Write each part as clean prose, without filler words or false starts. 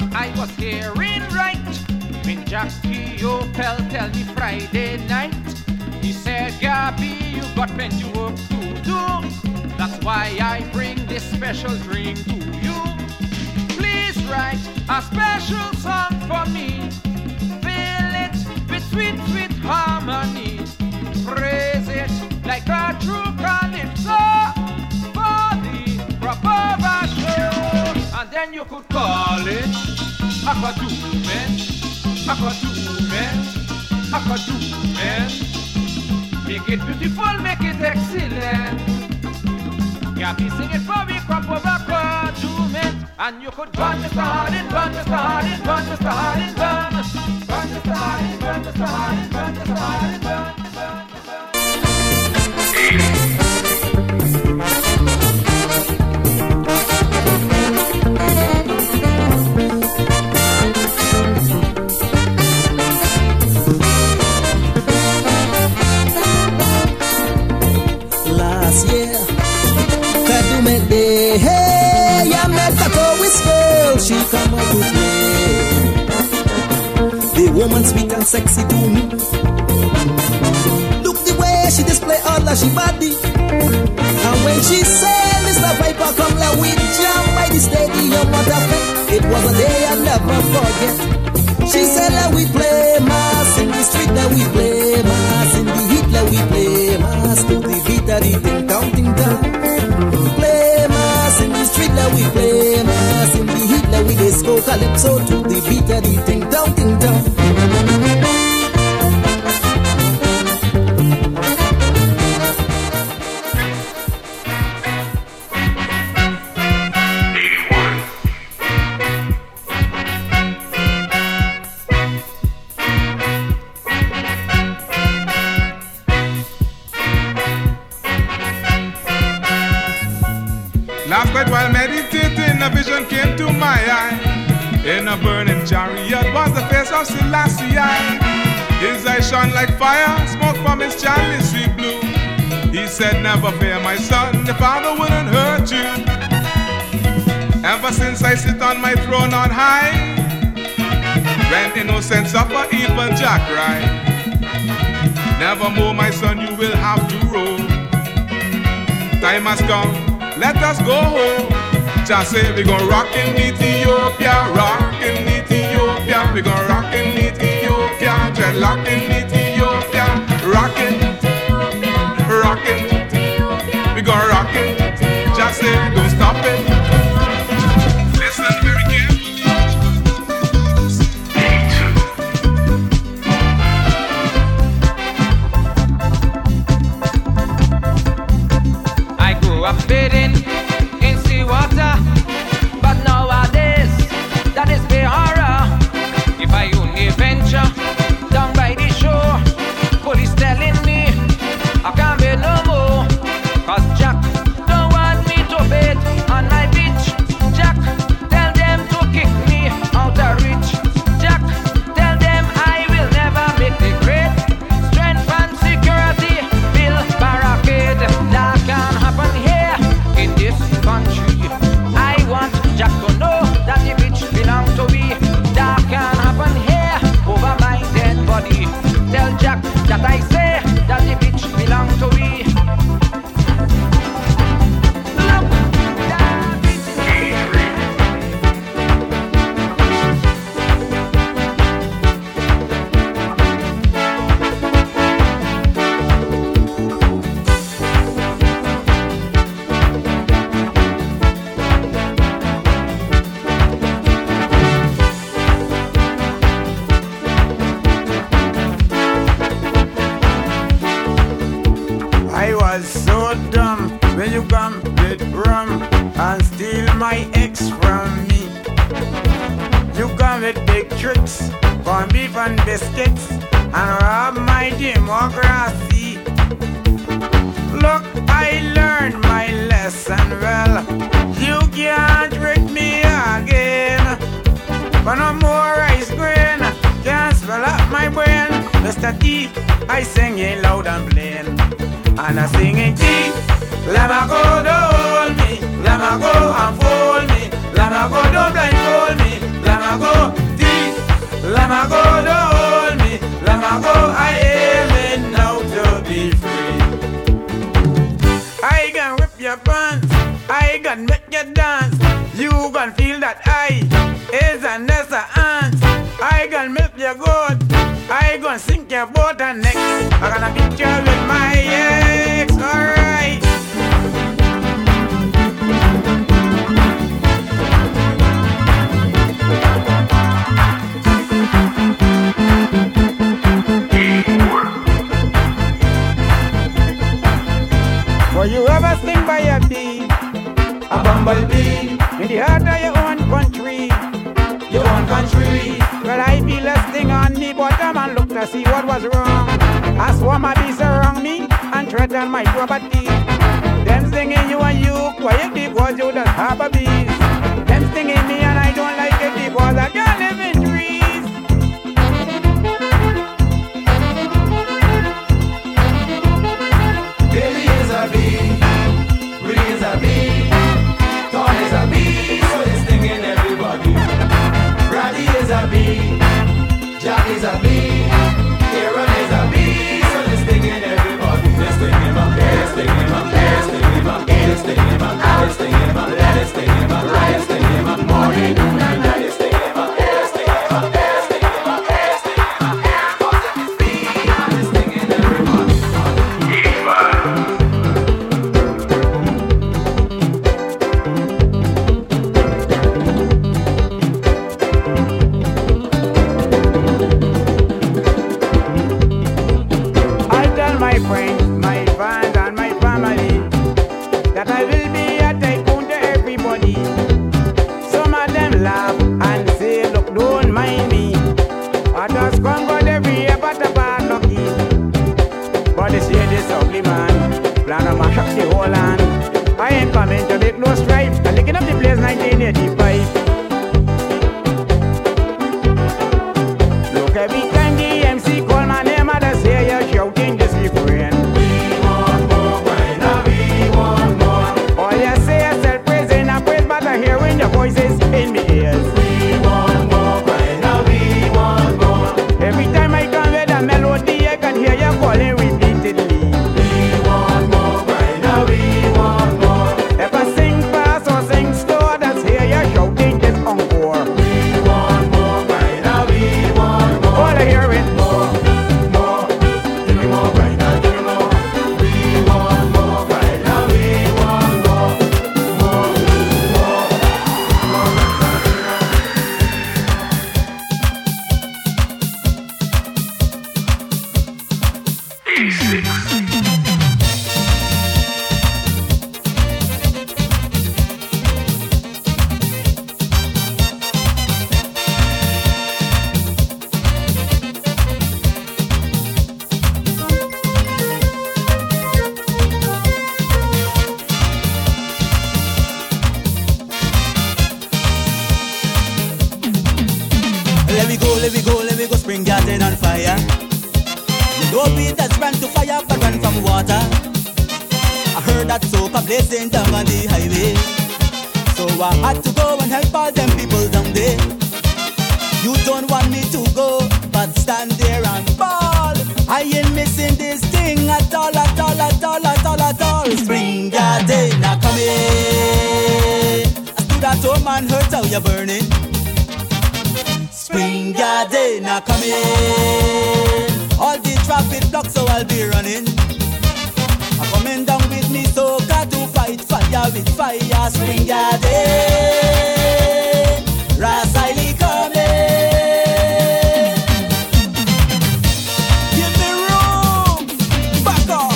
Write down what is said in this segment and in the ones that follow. what I was hearing right when Jackie Opel tell me Friday night. He said, Gabby, you got plenty work to do. That's why I bring this special drink to you. Please write a special song for me. Fill it with sweet, sweet harmony. Praise it like a true calypso for the proper show. And then you could call it Aqua Dumpet, Aqua Dumpet, Aqua Dumpet. Make it beautiful, make it excellent. Gabby sing it for me, crop over crop, dumet. And you could burn Mr. Hardin, burn Mr. Hardin, burn Mr. Hardin, burn. Burn Mr. Hardin, burn Mr. Hardin, burn Mr. Hardin, burn. Woman sweet and sexy to me. Look the way she display all of she body. And when she said, Mr. Viper, come let we jump by the stadium of the fete. It was a day I'll never forget. She said, let we play mass in the street, let we play mass in the heat, let we play mass to the beat that it ding down, ding down. Play mass in the street, let we play mass in the heat, let we disco calypso to the beat that it ding down, ding down. Last night while meditating, a vision came to my eye. In a burning chariot was the face of Selassie. His eyes shone like fire, smoke from his chalice he blew. He said, never fear my son, your father wouldn't hurt you. Ever since I sit on my throne on high, when innocent suffer, even Jah cry. Nevermore my son, you will have to roll. Time has come, let us go home. Jah say we gon' rock in Ethiopia, rock in Ethiopia. We gon' rock in Ethiopia, dreadlock in Ethiopia. Rockin', rockin', we gon' rockin'. Jah say don't stop it. Lama go and fool me, Lama go don't blindfold me, Lama ago I aim now to be free. I can whip your pants, I can make you dance. You can feel that I is an S ant. I can milk your goat, I can sink your boat, and next I gonna beat you with my ex. Alright. Were you ever sting by a bee, a bumblebee, in the heart of your own country, your own country? Well, I feel a sting on the bottom and look to see what was wrong. I swam a bee surround me and threatened my property. Them stinging you and you quiet because you just have a bees. Them stinging me and I don't like it because I can't live in trees. Billy is a bee, Willie is a bee, Tom is a bee, so it's stinging everybody. Brady is a bee, Jack is a bee, Aaron is a bee, so it's stinging everybody. They're stinging up, they're stinging up, they're stinging up, they're stinging up, they're stinging up, they're stinging up, they're stinging up, morning, noon, and night. Let me go, Spring Garden on fire. You know me that sprang to fire but ran from water. I heard that soap a blazing down on the highway, so I had to go and help all them people down there. You don't want me to go, but stand there and bawl. I ain't missing this thing at all. Spring Garden now come in. I stood at home and heard how you're burning. Spring Garden now come in. All the traffic blocked, so I'll be running. I'm coming down with me soca to fight fire with fire. Spring Garden, Rasaili coming. Give me room. Back off.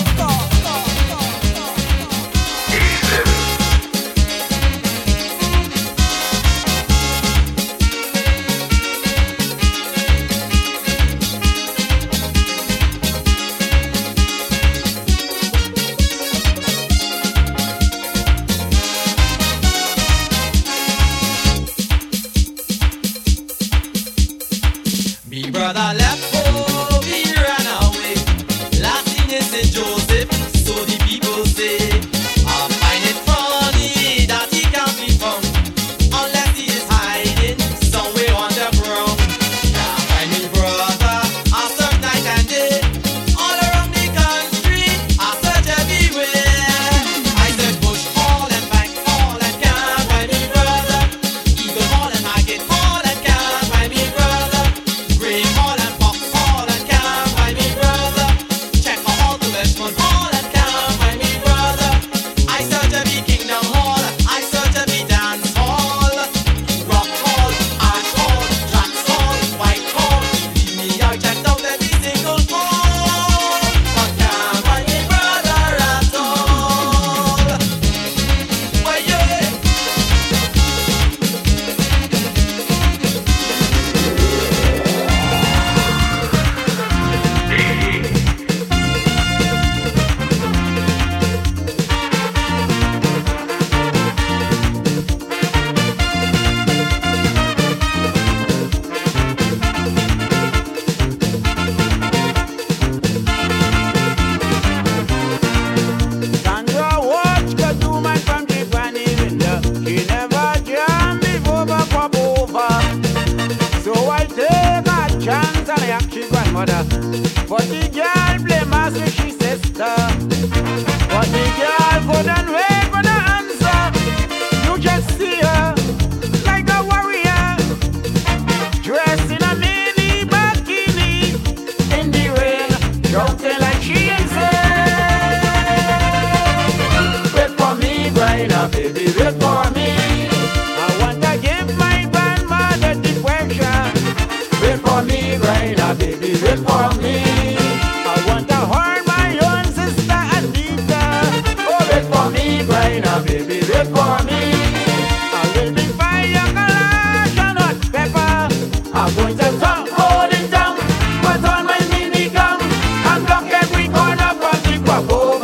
chance and I act your grandmother. But the girl blame us if she sister. But the girl couldn't wait for the answer. You just see her like a warrior, dressed in a mini bikini, in the rain, shouting like she insane. Wait for me, Brian, baby, wait for me. Baby, wait for me. I want to hold my own sister Anita. Oh, wait for me, Brian, baby, wait for me. I will be fire, calash, and hot pepper. I'm going to stop holding down. Put on my mini gum and block every corner from the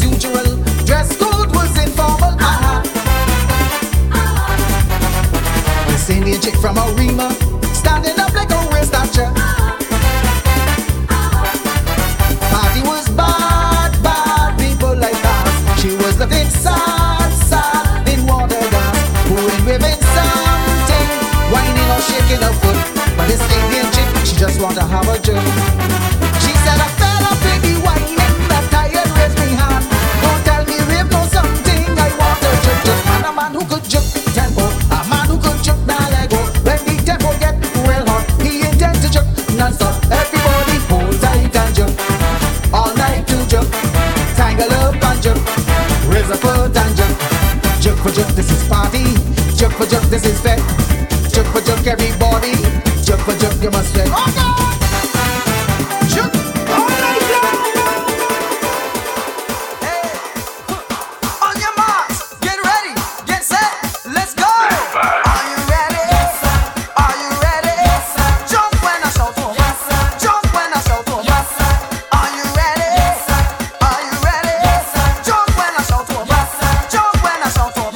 as usual. Dress code was informal. Aha. Uh-huh. Senior chick from Arima, standing up like a real stature. Uh-huh. Uh-huh. Party was bad, bad people like us. She was looking sad, sad in water dance. Pouring women something, whining or shaking her foot. But this Indian chick, she just want to have a joke. She said, I fell off in the white. Jump, this is party. Jump, this is fed. Jump, everybody. Jump, you must fed. Oh God! Jump! All right, yeah. Hey! On your marks, get ready, get set, let's go. Are you ready? Yes, sir. Are you ready? Yes, sir. Jump when I shout for. Yes, sir. Jump when I shout for. Yes, sir. Are you ready? Yes, sir. Are you ready? Yes, sir. Jump when I shout for. Yes, sir. Jump when I shout for.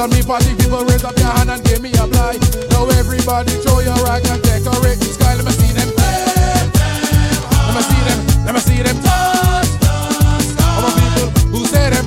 After me party, people raise up your hand and give me a blight. Now everybody throw your rock and decorate the sky. Let me see them. Let me see them. Let me see them. All my people who say them.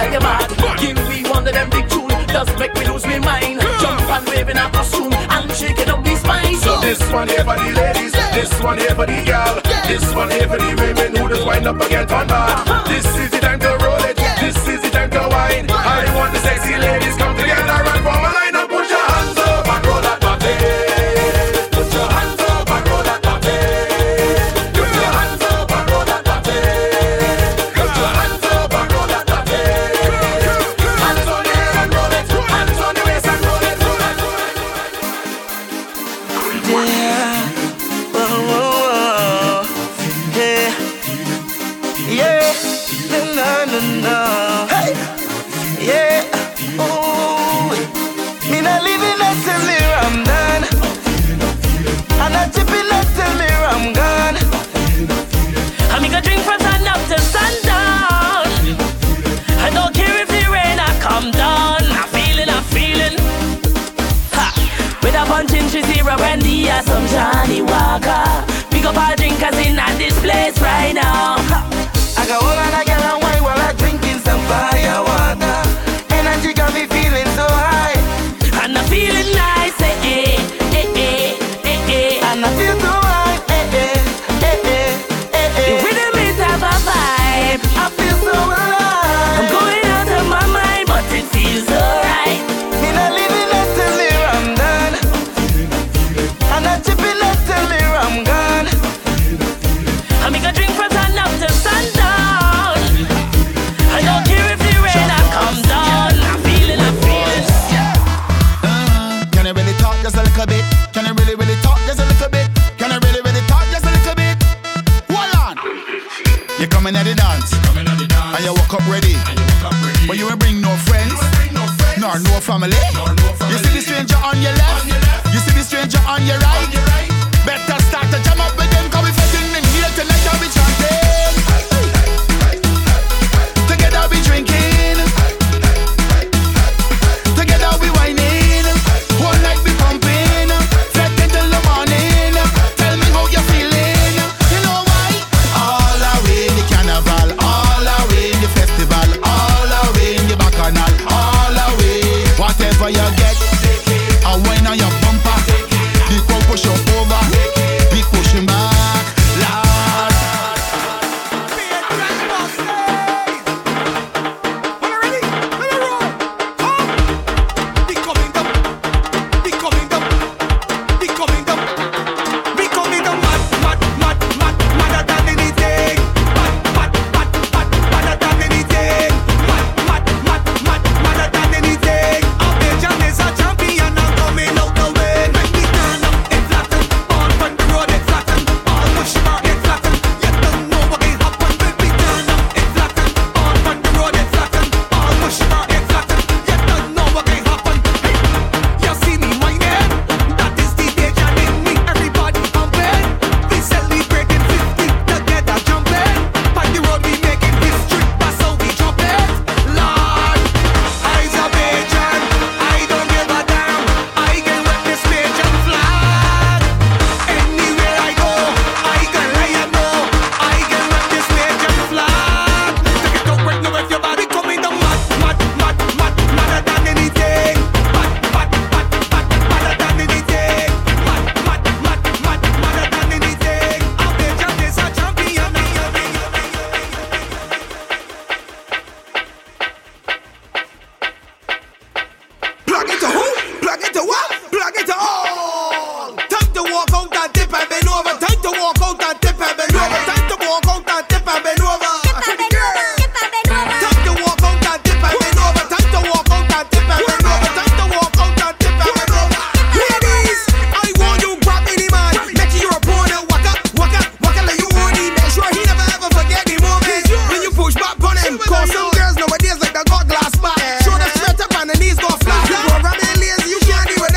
tell you mad. Give me one of them big tune, just make me lose my mind. Jump and waving at a zoom and shaking up these spine. So this one here for the ladies, this one here for the girl, this one here for the women who just wind up and get on bad. This is the time to roll it, this is the time to wine. I want the sexy ladies come together and form a line. Now put your hands up and roll that body. Some Johnny Walker. Pick up our drinkers in at this place right now. Ha. I got all on a girl and wine while I'm drinking some fire water. Energy got me feeling so high. And I'm feeling nice, eh, eh, eh, eh, eh, eh. And I feel so high, eh, eh, eh, eh, eh, eh. The rhythm is have a vibe. I feel so high. I'm going out of my mind, but it feels alright. Me not living less till here I'm done. I'm not chipping up till here I'm gone. I make a drink from sun up till sundown. I don't care if the rain I come down. I'm feeling. Can I really talk just a little bit? Can I really talk just a little bit? Can I really talk just a little bit? Hold on. You're coming at the dance. And you walk up ready. But you ain't bring no friends. Nor no family. You see the stranger on your left. You see the stranger on your right, better start to jam up with them, cause we fucking in here tonight and we chanting. Together we drinking, together we whining, whole night we pumping, flat till the morning, tell me how you're feeling, you know why? All away in the carnival, all away in the festival, all away in the bacchanal, all away, whatever you get, I wine on your push up over, we pushing back, loud. Be a trash bastard. Wanna ready? Wanna roll? Come! Be coming down, madder than anything. Madder than anything. Madder than anything. Our Belgian is a champion and coming out the way. Nowadays like the God glass bar, show the sweat up and the knees go flat. You're running lazy, you can't do it.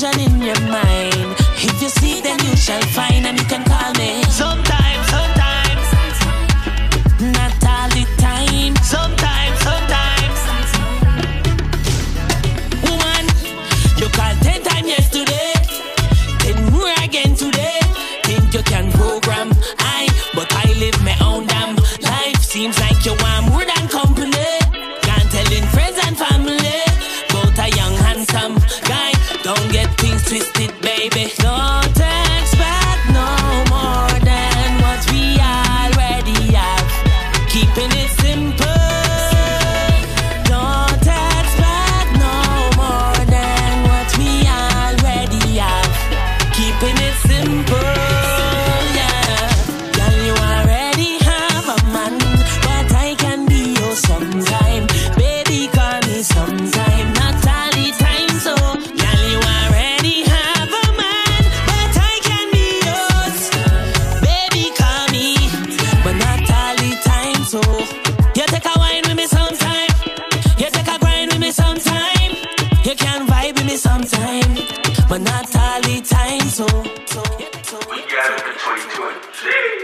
confusion in your mind. If you seek, then you shall find, and you can call me. Sometimes, not all the time. Sometimes. Woman, you call 10 times yesterday, 10 more again today. Think you can program I, but I live my own damn life. Seems like you want more than company. Can't tell in friends and family. Both a young handsome guy. Don't get things twisted, baby. Don't expect no more than what we already have. Keeping it simple. Don't expect no more than what we already have. Keeping it simple, yeah. Girl, you already have a man, but I can be your sometime. Baby, call me sometime. Not all the time, so girl, you already have a man, but I can be yours. Baby, call me, but not all the time, so you take a wine with me sometime. You take a grind with me sometime. You can vibe with me sometime, but not all the time, so. We got it for 2020.